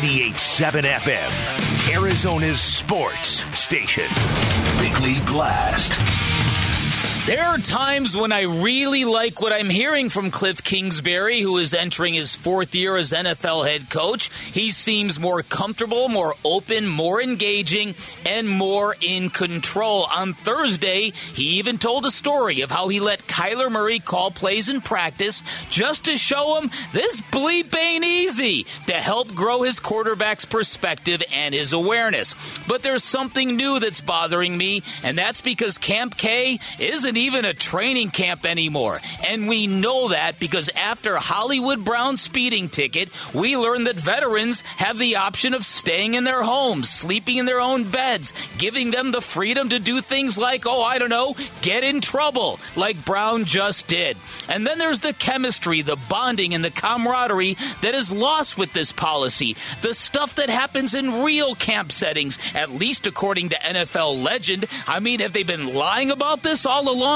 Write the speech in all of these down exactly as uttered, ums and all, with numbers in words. ninety-eight point seven F M, Arizona's sports station. Bickley Blast. There are times when I really like what I'm hearing from Cliff Kingsbury, who is entering his fourth year as N F L head coach. He seems more comfortable, more open, more engaging, and more in control. On Thursday, he even told a story of how he let Kyler Murray call plays in practice just to show him this bleep ain't easy, to help grow his quarterback's perspective and his awareness. But there's something new that's bothering me, and that's because Camp K isn't even a training camp anymore. And we know that because after Hollywood Brown's speeding ticket, we learned that veterans have the option of staying in their homes, sleeping in their own beds, giving them the freedom to do things like, oh, I don't know, get in trouble, like Brown just did. And then there's the chemistry, the bonding, and the camaraderie that is lost with this policy. The stuff that happens in real camp settings, at least according to N F L legend. I mean, have they been lying about this all along?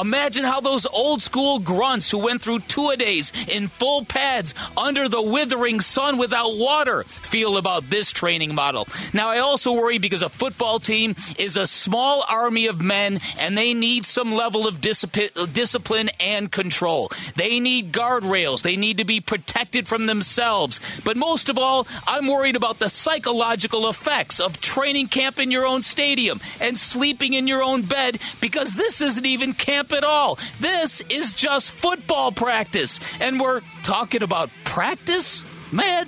Imagine how those old school grunts who went through two-a-days in full pads under the withering sun without water feel about this training model. Now, I also worry because a football team is a small army of men, and they need some level of discipline and control. They need guardrails. They need to be protected from themselves. But most of all, I'm worried about the psychological effects of training camp in your own stadium and sleeping in your own bed, because this isn't even even camp at all. This is just football practice. And we're talking about practice? Man,